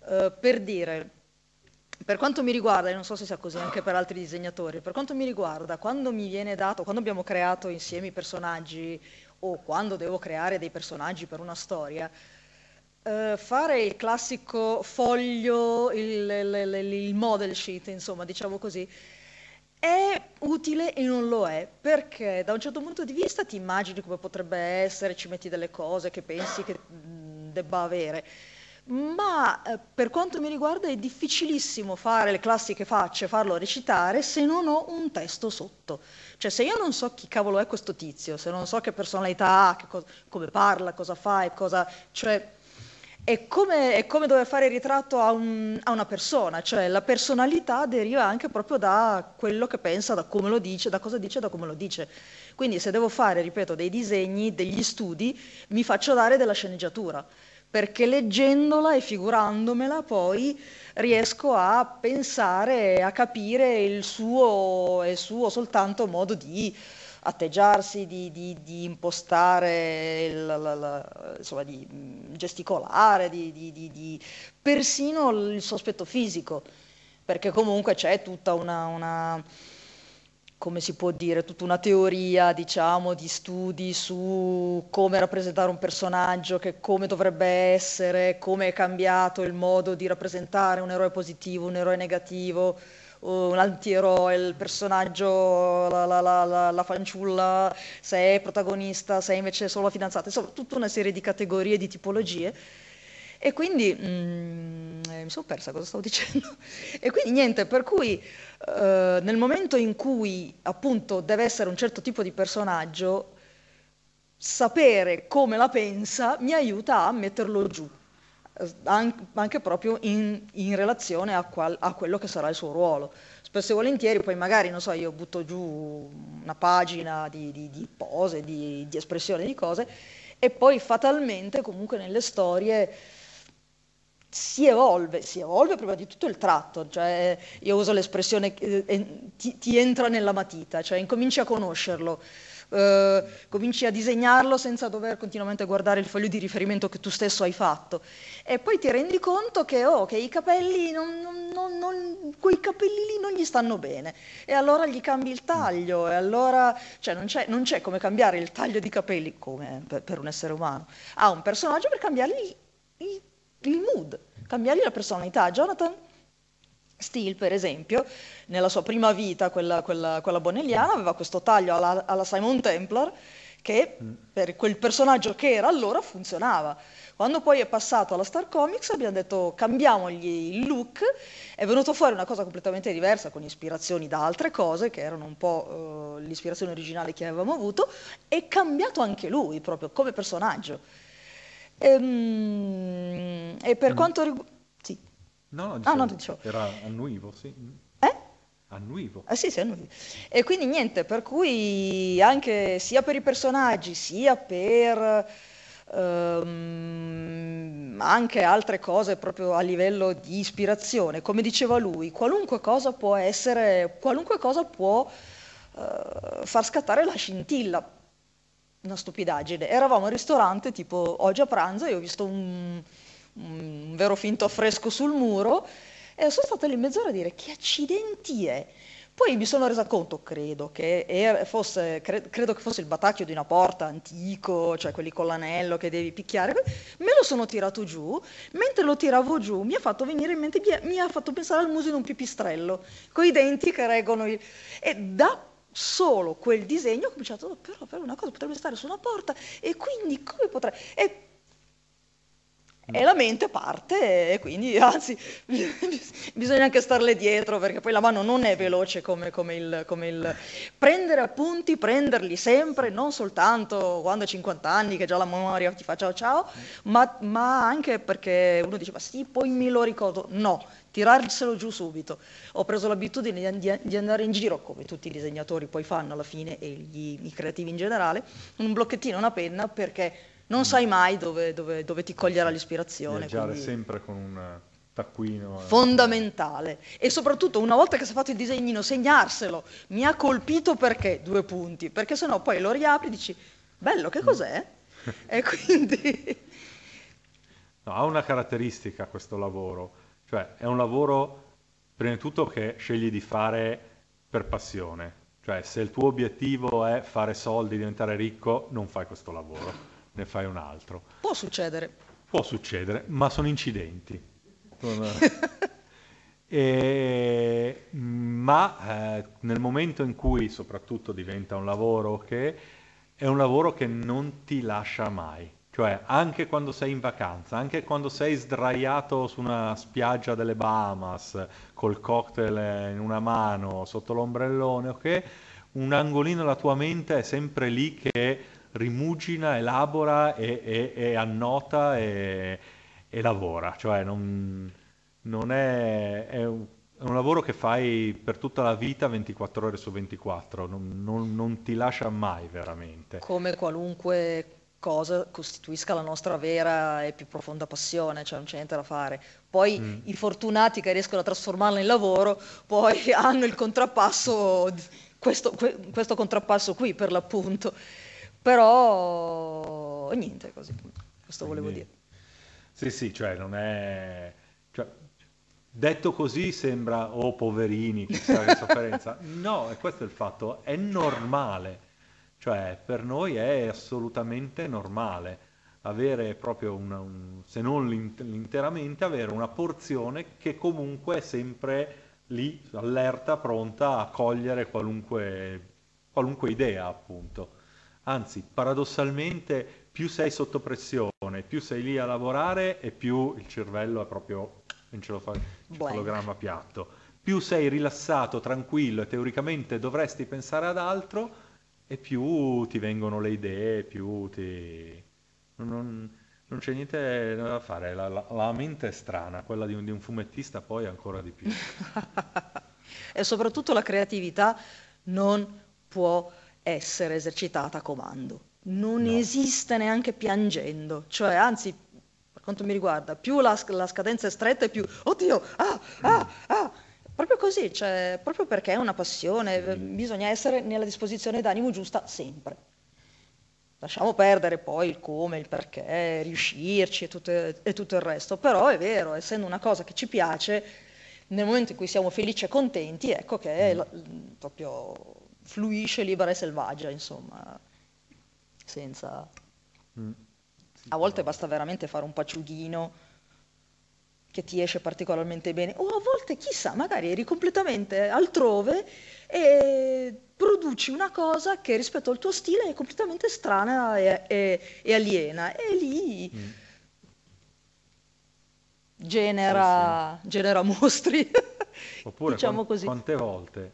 Eh, per dire, per quanto mi riguarda, e non so se sia così anche per altri disegnatori, per quanto mi riguarda, quando mi viene dato, quando abbiamo creato insieme i personaggi o quando devo creare dei personaggi per una storia, Uh, fare il classico foglio, il, il, il, il model sheet, insomma, diciamo così, è utile e non lo è, perché da un certo punto di vista ti immagini come potrebbe essere, ci metti delle cose che pensi che debba avere, ma uh, per quanto mi riguarda è difficilissimo fare le classiche facce, farlo recitare, se non ho un testo sotto. Cioè, se io non so chi cavolo è questo tizio, se non so che personalità ha, che co- come parla, cosa fa e cosa... Cioè, È come, è come dover fare il ritratto a, un, a una persona, cioè la personalità deriva anche proprio da quello che pensa, da come lo dice, da cosa dice e da come lo dice. Quindi se devo fare, ripeto, dei disegni, degli studi, mi faccio dare della sceneggiatura, perché leggendola e figurandomela poi riesco a pensare, a capire il suo e il suo soltanto modo di atteggiarsi, di, di, di impostare, il, la, la, insomma, di gesticolare, di, di, di, di persino il suo aspetto fisico, perché comunque c'è tutta una, una, come si può dire, tutta una teoria, diciamo, di studi su come rappresentare un personaggio, che come dovrebbe essere, come è cambiato il modo di rappresentare un eroe positivo, un eroe negativo, un antieroe, il personaggio, la, la, la, la fanciulla, se è protagonista, se è invece solo la fidanzata, insomma tutta una serie di categorie, di tipologie, e quindi mm, eh, mi sono persa cosa stavo dicendo e quindi niente, per cui eh, nel momento in cui appunto deve essere un certo tipo di personaggio, sapere come la pensa mi aiuta a metterlo giù, anche proprio in, in relazione a, qual, a quello che sarà il suo ruolo. Spesso e volentieri poi magari, non so, io butto giù una pagina di, di, di pose, di, di espressione, di cose, e poi fatalmente comunque nelle storie si evolve, si evolve prima di tutto il tratto, cioè io uso l'espressione eh, ti, ti entra nella matita, cioè incominci a conoscerlo. eh, cominci a disegnarlo senza dover continuamente guardare il foglio di riferimento che tu stesso hai fatto. E poi ti rendi conto che, oh, che i capelli, non, non, non, non, quei capelli lì non gli stanno bene. E allora gli cambi il taglio, e allora, cioè non c'è, non c'è come cambiare il taglio di capelli, come per, per un essere umano. Ha un personaggio per cambiargli il, il, il mood, cambiargli la personalità. Jonathan Steele, per esempio, nella sua prima vita, quella, quella, quella bonelliana, aveva questo taglio alla, alla Simon Templar, che per quel personaggio che era allora funzionava. Quando poi è passato alla Star Comics abbiamo detto cambiamogli il look, è venuto fuori una cosa completamente diversa con ispirazioni da altre cose che erano un po' eh, l'ispirazione originale che avevamo avuto, è cambiato anche lui proprio come personaggio. Ehm, e per mm. quanto riguarda... Sì. No, no, diciamo, ah, no, diciamo. Era annuivo, sì. Eh? Annuivo. Ah, sì, sì, annuivo. E quindi niente, per cui anche sia per i personaggi sia per... Um, anche altre cose proprio a livello di ispirazione, come diceva lui, qualunque cosa può essere, qualunque cosa può uh, far scattare la scintilla. Una stupidaggine, eravamo al ristorante tipo oggi a pranzo e ho visto un, un vero finto affresco sul muro e sono stata lì mezz'ora a dire che accidenti è. Poi mi sono resa conto, credo che, er, fosse, cre, credo che fosse il batacchio di una porta antico, cioè quelli con l'anello che devi picchiare, me lo sono tirato giù, mentre lo tiravo giù mi ha fatto venire in mente, mi ha, mi ha fatto pensare al muso di un pipistrello, con i denti che reggono il... E da solo quel disegno ho cominciato, oh, però, però una cosa potrebbe stare su una porta, e quindi come potrei... E... E la mente parte, e quindi anzi bisogna anche starle dietro, perché poi la mano non è veloce come, come, il, come il... Prendere appunti, prenderli sempre, non soltanto quando hai cinquanta anni che già la memoria ti fa ciao ciao, ma, ma anche perché uno dice ma sì, poi me lo ricordo. No, tirarselo giù subito. Ho preso l'abitudine di, di andare in giro, come tutti i disegnatori poi fanno alla fine, e gli, i creativi in generale, un blocchettino e una penna, perché... Non sai mai dove, dove, dove ti coglierà l'ispirazione. Viaggiare sempre con un taccuino. Fondamentale. E soprattutto una volta che si è fatto il disegnino, segnarselo. Mi ha colpito perché? Due punti. Perché sennò poi lo riapri e dici, bello, che cos'è? E quindi... No, ha una caratteristica questo lavoro. Cioè è un lavoro, prima di tutto, che scegli di fare per passione. Cioè se il tuo obiettivo è fare soldi, diventare ricco, non fai questo lavoro. Ne fai un altro. Può succedere. Può succedere, ma sono incidenti. e, ma eh, nel momento in cui soprattutto diventa un lavoro che è un lavoro che non ti lascia mai, cioè anche quando sei in vacanza, anche quando sei sdraiato su una spiaggia delle Bahamas, col cocktail in una mano, sotto l'ombrellone, ok? Un angolino della tua mente è sempre lì che... rimugina, elabora e, e, e annota e, e lavora, cioè non, non è, è, un, è un lavoro che fai per tutta la vita ventiquattro ore su ventiquattro, non, non, non ti lascia mai veramente. Come qualunque cosa costituisca la nostra vera e più profonda passione, cioè non c'è niente da fare. Poi mm. i fortunati che riescono a trasformarla in lavoro poi hanno il contrappasso, questo, questo contrappasso qui per l'appunto. Però niente, così, questo volevo Quindi, dire. Sì, sì, cioè non è... Cioè, detto così sembra, oh poverini, chissà che sofferenza. No, e questo è il fatto, è normale. Cioè per noi è assolutamente normale avere proprio, una, un, se non l'interamente, avere una porzione che comunque è sempre lì, allerta, pronta a cogliere qualunque, qualunque idea, appunto. Anzi, paradossalmente, più sei sotto pressione, più sei lì a lavorare e più il cervello è proprio in cefalogramma piatto. Più sei rilassato, tranquillo e teoricamente dovresti pensare ad altro e più ti vengono le idee, più ti... Non, non c'è niente da fare, la, la, la mente è strana, quella di un, di un fumettista poi ancora di più. E soprattutto la creatività non può... essere esercitata a comando, non no. esiste neanche piangendo, cioè anzi per quanto mi riguarda più la, la scadenza è stretta e più oddio, ah, ah, ah, proprio così, cioè, proprio perché è una passione, mm. bisogna essere nella disposizione d'animo giusta sempre. Lasciamo perdere poi il come, il perché, riuscirci e tutto, e tutto il resto, però è vero, essendo una cosa che ci piace, nel momento in cui siamo felici e contenti, ecco che mm. la, proprio fluisce libera e selvaggia, insomma, senza... Mm. Sì, a volte però basta veramente fare un paciughino che ti esce particolarmente bene, o a volte, chissà, magari eri completamente altrove e produci una cosa che rispetto al tuo stile è completamente strana e, e, e aliena, e lì mm. genera, eh sì. genera mostri, oppure diciamo quant- così. Quante volte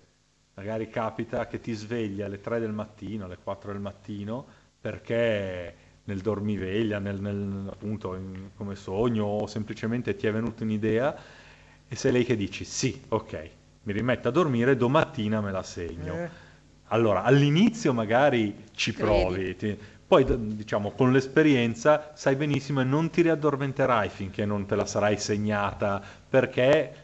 magari capita che ti svegli alle tre del mattino, alle quattro del mattino, perché... nel dormiveglia, nel, nel, appunto in, come sogno, o semplicemente ti è venuta un'idea e sei lei che dici sì, ok, mi rimetto a dormire, domattina me la segno. Eh. Allora, all'inizio magari ci provi, ti, poi diciamo con l'esperienza sai benissimo e non ti riaddormenterai finché non te la sarai segnata, perché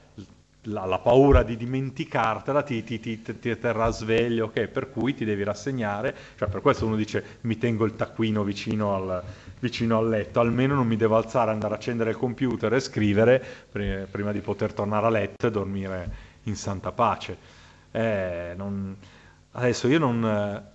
la, la paura di dimenticartela ti, ti, ti, ti terrà sveglio, okay? Per cui ti devi rassegnare, cioè per questo uno dice mi tengo il taccuino vicino al, vicino al letto, almeno non mi devo alzare, andare a accendere il computer e scrivere pre, prima di poter tornare a letto e dormire in santa pace. Eh, non, adesso io non,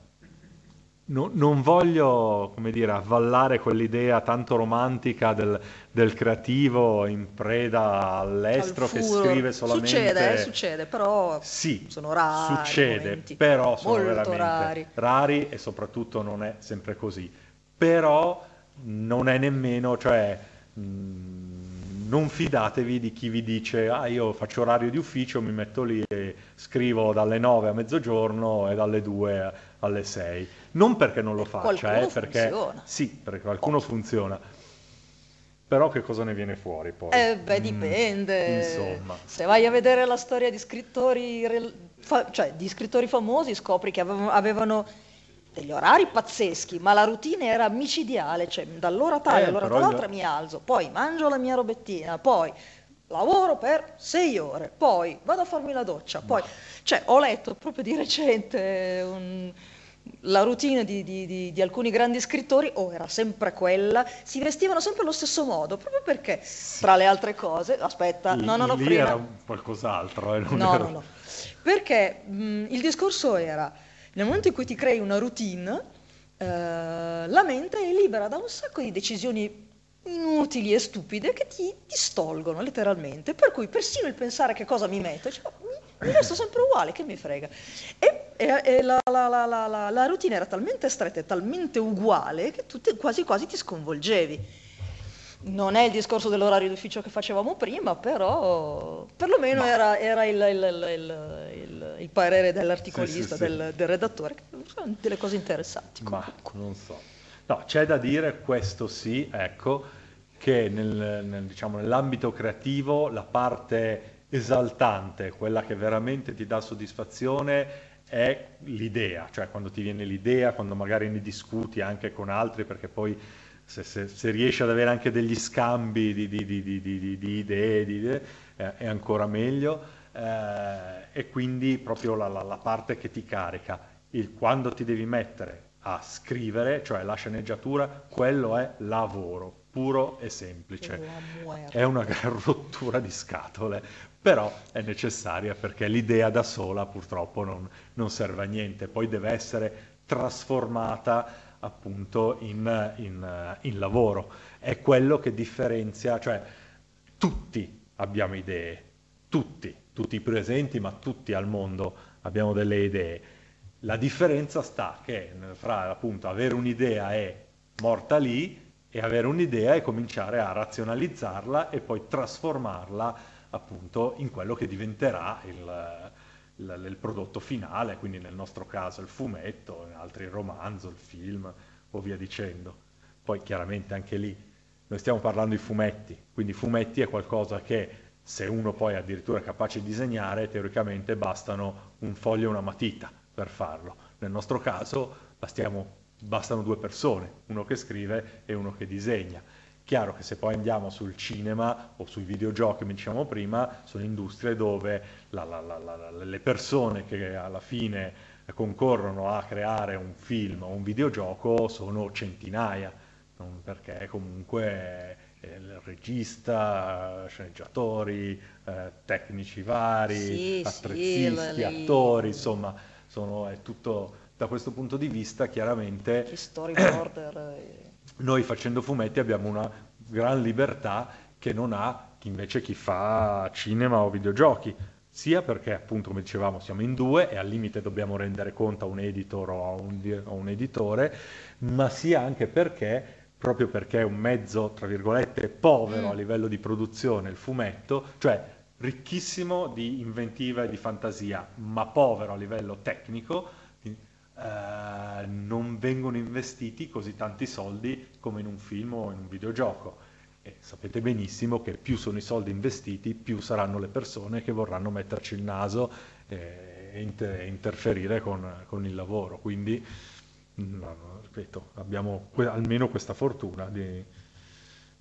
no, non voglio, come dire, avvallare quell'idea tanto romantica del, del creativo in preda all'estero che scrive solamente... Succede, eh, succede, però sì, sono rari. Succede, però sono veramente rari. rari e soprattutto non è sempre così. Però non è nemmeno, cioè, mh, non fidatevi di chi vi dice ah io faccio orario di ufficio, mi metto lì e scrivo dalle nove a mezzogiorno e dalle due alle sei. Non perché non lo faccia, eh, perché funziona. Sì, perché qualcuno oh. funziona. Però che cosa ne viene fuori poi? Eh beh, dipende. Mm, insomma. Se vai a vedere la storia di scrittori, fa- cioè di scrittori famosi, scopri che avevano, avevano degli orari pazzeschi, ma la routine era micidiale, cioè dall'ora tale eh, all'ora l'altra io... mi alzo, poi mangio la mia robettina, poi lavoro per sei ore, poi vado a farmi la doccia, poi... Ma... Cioè, ho letto proprio di recente un... la routine di, di, di, di alcuni grandi scrittori, o oh, era sempre quella, si vestivano sempre allo stesso modo, proprio perché, tra le altre cose, aspetta, lì, no, no, no, lì prima... era qualcos'altro, eh, non no, era... no, no, perché mh, il discorso era, nel momento in cui ti crei una routine, eh, la mente è libera da un sacco di decisioni inutili e stupide che ti distolgono letteralmente, per cui persino il pensare che cosa mi metto, cioè, mi resto sempre uguale, che mi frega. E, e, e la, la, la, la, la routine era talmente stretta e talmente uguale che tu te, quasi quasi ti sconvolgevi. Non è il discorso dell'orario d'ufficio che facevamo prima, però perlomeno Ma... era, era il, il, il, il, il parere dell'articolista, sì, sì, del, sì. del redattore, che sono delle cose interessanti. Comunque. Ma non so. No, c'è da dire, questo sì, ecco, che nel, nel, diciamo, nell'ambito creativo la parte... esaltante, quella che veramente ti dà soddisfazione è l'idea, cioè quando ti viene l'idea, quando magari ne discuti anche con altri, perché poi se, se, se riesci ad avere anche degli scambi di, di, di, di, di, di idee, di idee eh, è ancora meglio, eh, e quindi proprio la, la, la parte che ti carica, il quando ti devi mettere a scrivere, cioè la sceneggiatura, quello è lavoro puro e semplice, è una gran rottura di scatole, però è necessaria perché l'idea da sola purtroppo non, non serve a niente, poi deve essere trasformata appunto in, in, in lavoro, è quello che differenzia, cioè tutti abbiamo idee, tutti, tutti i presenti, ma tutti al mondo abbiamo delle idee, la differenza sta che fra appunto avere un'idea e morta lì, e avere un'idea e cominciare a razionalizzarla e poi trasformarla appunto in quello che diventerà il, il, il prodotto finale, quindi nel nostro caso il fumetto, in altri il romanzo, il film o via dicendo. Poi chiaramente anche lì noi stiamo parlando di fumetti, quindi fumetti è qualcosa che se uno poi addirittura è capace di disegnare, teoricamente bastano un foglio e una matita per farlo. Nel nostro caso bastiamo Bastano due persone, uno che scrive e uno che disegna. Chiaro che se poi andiamo sul cinema o sui videogiochi, come dicevamo prima, sono industrie dove la, la, la, la, le persone che alla fine concorrono a creare un film o un videogioco sono centinaia, perché comunque il regista, sceneggiatori, eh, tecnici vari, sì, attrezzisti, sì, attori, insomma, sono, è tutto da questo punto di vista chiaramente... Che storyboarder... Noi facendo fumetti abbiamo una gran libertà che non ha invece chi fa cinema o videogiochi, sia perché appunto come dicevamo siamo in due e al limite dobbiamo rendere conto a un editor o a un, a un editore, ma sia anche perché, proprio perché è un mezzo tra virgolette povero mm. a livello di produzione il fumetto, cioè ricchissimo di inventiva e di fantasia, ma povero a livello tecnico, Uh, non vengono investiti così tanti soldi come in un film o in un videogioco, e sapete benissimo che più sono i soldi investiti più saranno le persone che vorranno metterci il naso e inter- interferire con, con il lavoro, quindi no, ripeto, abbiamo que- almeno questa fortuna di,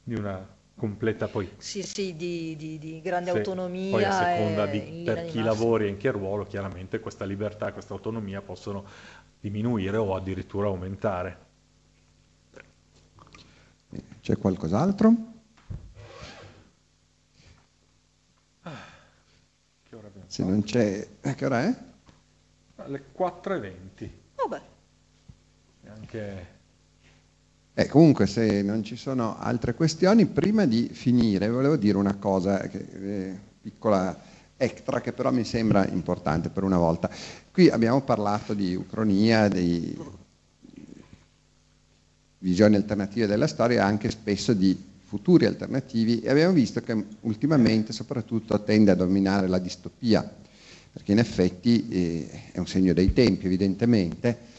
di una completa poi sì, sì, di, di, di grande se, autonomia, poi a seconda di per chi lavori e in che ruolo chiaramente questa libertà e questa autonomia possono diminuire o addirittura aumentare. C'è qualcos'altro? Ah, che ora abbiamo se fatto? Non c'è, eh, che ora è? Alle quattro e venti. Vabbè. E anche Eh, comunque se non ci sono altre questioni, prima di finire volevo dire una cosa, che, eh, piccola extra che però mi sembra importante per una volta. Qui abbiamo parlato di ucronia, di visioni alternative della storia, anche spesso di futuri alternativi, e abbiamo visto che ultimamente soprattutto tende a dominare la distopia, perché in effetti eh, è un segno dei tempi evidentemente,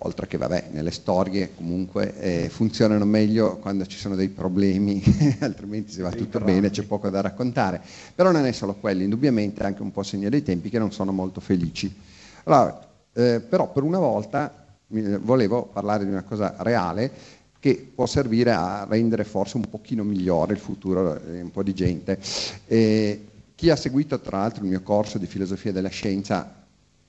oltre che vabbè nelle storie comunque eh, funzionano meglio quando ci sono dei problemi altrimenti se va dei tutto drammi. Bene c'è poco da raccontare, però non è solo quello, indubbiamente è anche un po' segno dei tempi che non sono molto felici. Allora eh, però per una volta eh, volevo parlare di una cosa reale che può servire a rendere forse un pochino migliore il futuro eh, un po' di gente. Eh, chi ha seguito tra l'altro il mio corso di filosofia della scienza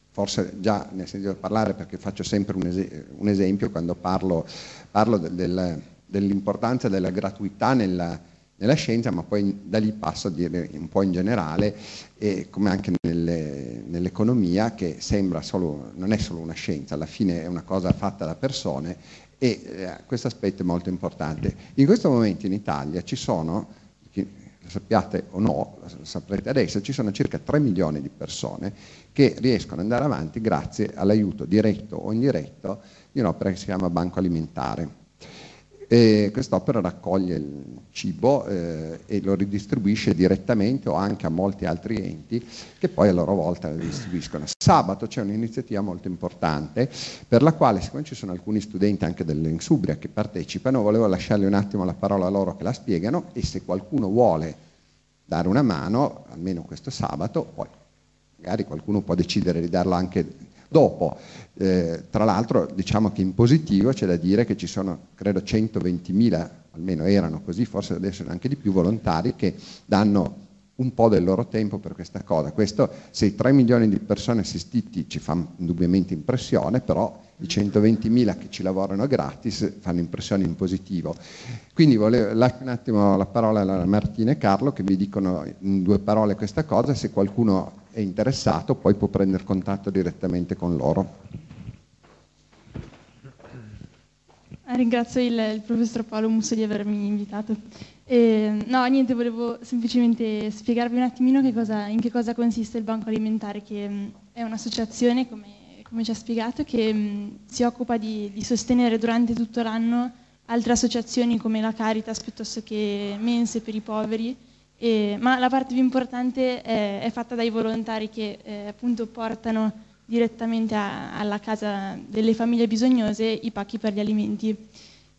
forse già ne sentito parlare, perché faccio sempre un, es- un esempio quando parlo, parlo del, del, dell'importanza della gratuità nella, nella scienza, ma poi da lì passo a dire un po' in generale, e come anche nelle, nell'economia, che sembra solo, non è solo una scienza, alla fine è una cosa fatta da persone, e eh, questo aspetto è molto importante. In questo momento in Italia ci sono, lo sappiate o no, lo saprete adesso, ci sono circa tre milioni di persone che riescono ad andare avanti grazie all'aiuto diretto o indiretto di un'opera che si chiama Banco Alimentare. E quest'opera raccoglie il cibo eh, e lo ridistribuisce direttamente o anche a molti altri enti che poi a loro volta lo distribuiscono. Sabato c'è un'iniziativa molto importante per la quale, siccome ci sono alcuni studenti anche dell'Insubria che partecipano, volevo lasciargli un attimo la parola a loro che la spiegano, e se qualcuno vuole dare una mano, almeno questo sabato, poi magari qualcuno può decidere di darlo anche dopo. Eh, tra l'altro diciamo che in positivo c'è da dire che ci sono credo centoventimila, almeno erano così, forse adesso anche di più, volontari che danno un po' del loro tempo per questa cosa. Questo, se i tre milioni di persone assistiti ci fa indubbiamente impressione, però i centoventimila che ci lavorano gratis fanno impressione in positivo. Quindi volevo lasciare un attimo la parola a Martina e Carlo che vi dicono in due parole questa cosa, se qualcuno è interessato poi può prendere contatto direttamente con loro. Ringrazio il, il professor Paolo Musso di avermi invitato. E, no, niente, volevo semplicemente spiegarvi un attimino che cosa, in che cosa consiste il Banco Alimentare, che mh, è un'associazione, come, come ci ha spiegato, che mh, si occupa di, di sostenere durante tutto l'anno altre associazioni come la Caritas piuttosto che mense per i poveri, e, ma la parte più importante è, è fatta dai volontari che eh, appunto portano direttamente a, alla casa delle famiglie bisognose i pacchi per gli alimenti.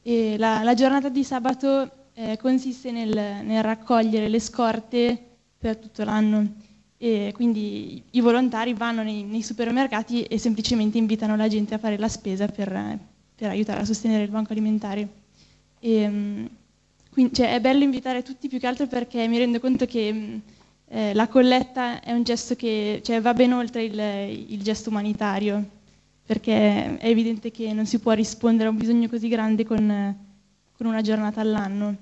E la, la giornata di sabato eh, consiste nel, nel raccogliere le scorte per tutto l'anno, e quindi i volontari vanno nei, nei supermercati e semplicemente invitano la gente a fare la spesa per, per aiutare a sostenere il Banco Alimentare. E, Quindi, cioè, è bello invitare tutti, più che altro perché mi rendo conto che eh, la colletta è un gesto che, cioè, va ben oltre il, il gesto umanitario, perché è evidente che non si può rispondere a un bisogno così grande con, con una giornata all'anno.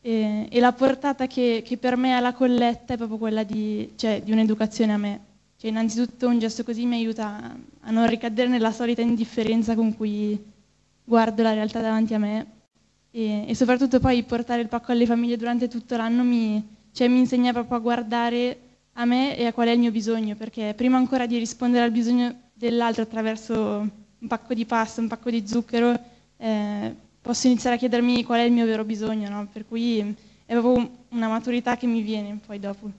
E, e la portata che, che per me ha la colletta è proprio quella di, cioè, di un'educazione a me. Cioè, innanzitutto un gesto così mi aiuta a non ricadere nella solita indifferenza con cui guardo la realtà davanti a me, e, e soprattutto poi portare il pacco alle famiglie durante tutto l'anno mi, cioè, mi insegna proprio a guardare a me e a qual è il mio bisogno, perché prima ancora di rispondere al bisogno dell'altro attraverso un pacco di pasta, un pacco di zucchero, eh, posso iniziare a chiedermi qual è il mio vero bisogno, no? Per cui è proprio una maturità che mi viene poi dopo.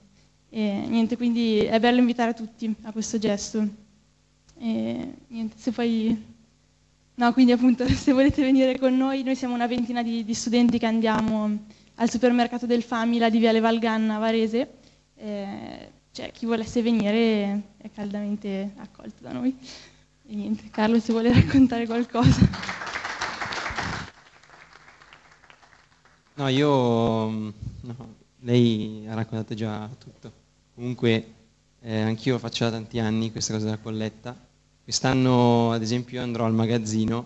E niente, quindi è bello invitare tutti a questo gesto. E niente, se poi... No, quindi appunto, se volete venire con noi, noi siamo una ventina di, di studenti che andiamo al supermercato del Famila di Viale Valganna a Varese. E, cioè, chi volesse venire è caldamente accolto da noi. E niente, Carlo, se vuole raccontare qualcosa... No, io, no, lei ha raccontato già tutto. Comunque eh, anch'io faccio da tanti anni questa cosa della colletta. Quest'anno ad esempio andrò al magazzino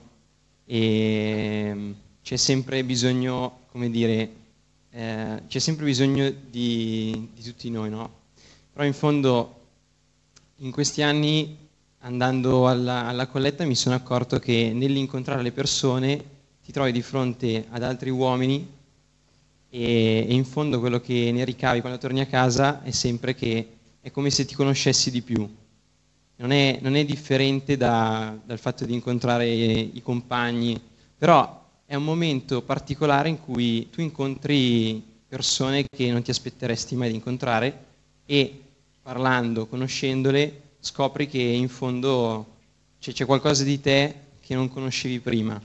e c'è sempre bisogno, come dire, eh, c'è sempre bisogno di, di tutti noi, no? Però in fondo in questi anni, andando alla, alla colletta, mi sono accorto che nell'incontrare le persone ti trovi di fronte ad altri uomini, e in fondo quello che ne ricavi quando torni a casa è sempre che è come se ti conoscessi di più. Non è, non è differente da, dal fatto di incontrare i compagni, però è un momento particolare in cui tu incontri persone che non ti aspetteresti mai di incontrare, e parlando, conoscendole, scopri che in fondo c'è, c'è qualcosa di te che non conoscevi prima.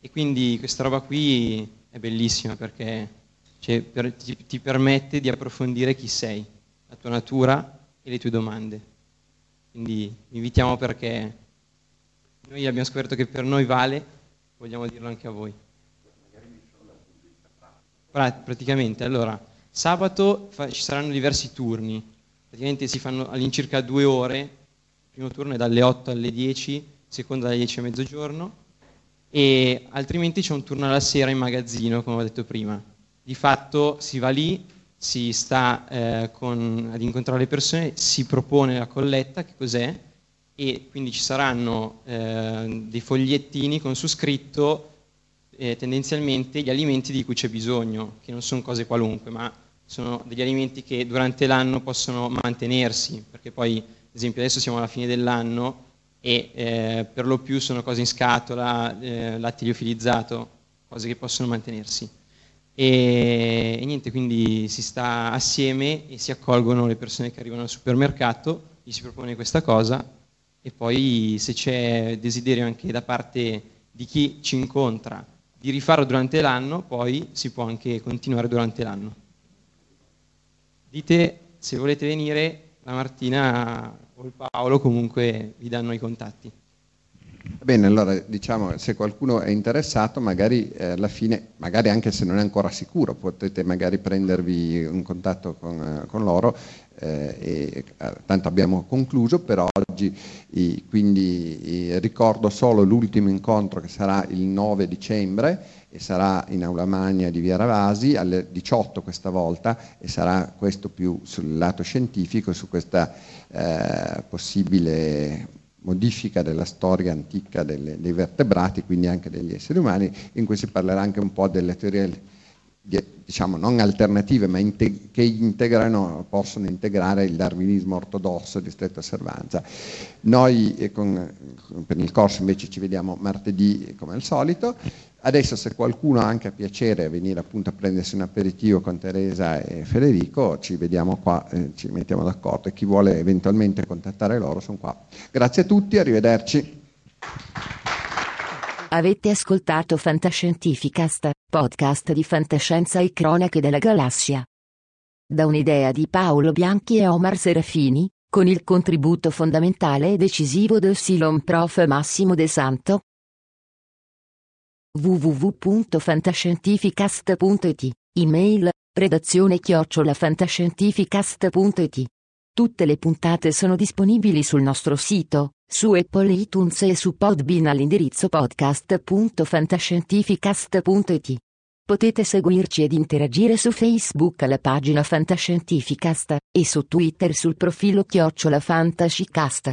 E quindi questa roba qui è bellissima, perché... Cioè, per, ti, ti permette di approfondire chi sei, la tua natura e le tue domande. Quindi vi invitiamo, perché noi abbiamo scoperto che per noi vale, vogliamo dirlo anche a voi. Praticamente, allora, sabato fa, ci saranno diversi turni, praticamente si fanno all'incirca due ore, il primo turno è dalle otto alle dieci, il secondo dalle dieci a mezzogiorno, e altrimenti c'è un turno alla sera in magazzino, come ho detto prima. Di fatto si va lì, si sta eh, con, ad incontrare le persone, si propone la colletta, che cos'è, e quindi ci saranno eh, dei fogliettini con su scritto eh, tendenzialmente gli alimenti di cui c'è bisogno, che non sono cose qualunque, ma sono degli alimenti che durante l'anno possono mantenersi, perché poi, ad esempio, adesso siamo alla fine dell'anno e eh, per lo più sono cose in scatola, eh, latte liofilizzato, cose che possono mantenersi. E, e niente, quindi si sta assieme e si accolgono le persone che arrivano al supermercato, gli si propone questa cosa, e poi se c'è desiderio anche da parte di chi ci incontra di rifarlo durante l'anno, poi si può anche continuare durante l'anno. Dite se volete venire, la Martina o il Paolo comunque vi danno i contatti. Bene, allora diciamo, se qualcuno è interessato, magari eh, alla fine, magari anche se non è ancora sicuro, potete magari prendervi un contatto con, eh, con loro, eh, e, eh, tanto abbiamo concluso per oggi, e quindi eh, ricordo solo l'ultimo incontro, che sarà il nove dicembre e sarà in Aula Magna di Via Ravasi alle diciotto questa volta, e sarà questo più sul lato scientifico, su questa eh, possibile... modifica della storia antica delle, dei vertebrati, quindi anche degli esseri umani, in cui si parlerà anche un po' delle teorie, diciamo, non alternative, ma integ- che integrano, possono integrare il darwinismo ortodosso di stretta osservanza. Noi eh, con, per il corso invece ci vediamo martedì come al solito. Adesso, se qualcuno ha anche piacere a venire appunto a prendersi un aperitivo con Teresa e Federico, ci vediamo qua, eh, ci mettiamo d'accordo, e chi vuole eventualmente contattare loro sono qua. Grazie a tutti, arrivederci. Avete ascoltato Fantascientificast, podcast di fantascienza e cronache della galassia. Da un'idea di Paolo Bianchi e Omar Serafini, con il contributo fondamentale e decisivo del Silon Prof Massimo De Santo. w w w punto fantascientificast punto i t, email, redazione chiocciola fantascientificast punto i t. Tutte le puntate sono disponibili sul nostro sito, su Apple iTunes e su Podbean all'indirizzo podcast punto fantascientificast punto i t. Potete seguirci ed interagire su Facebook alla pagina Fantascientificast, e su Twitter sul profilo chiocciola Fantascicast.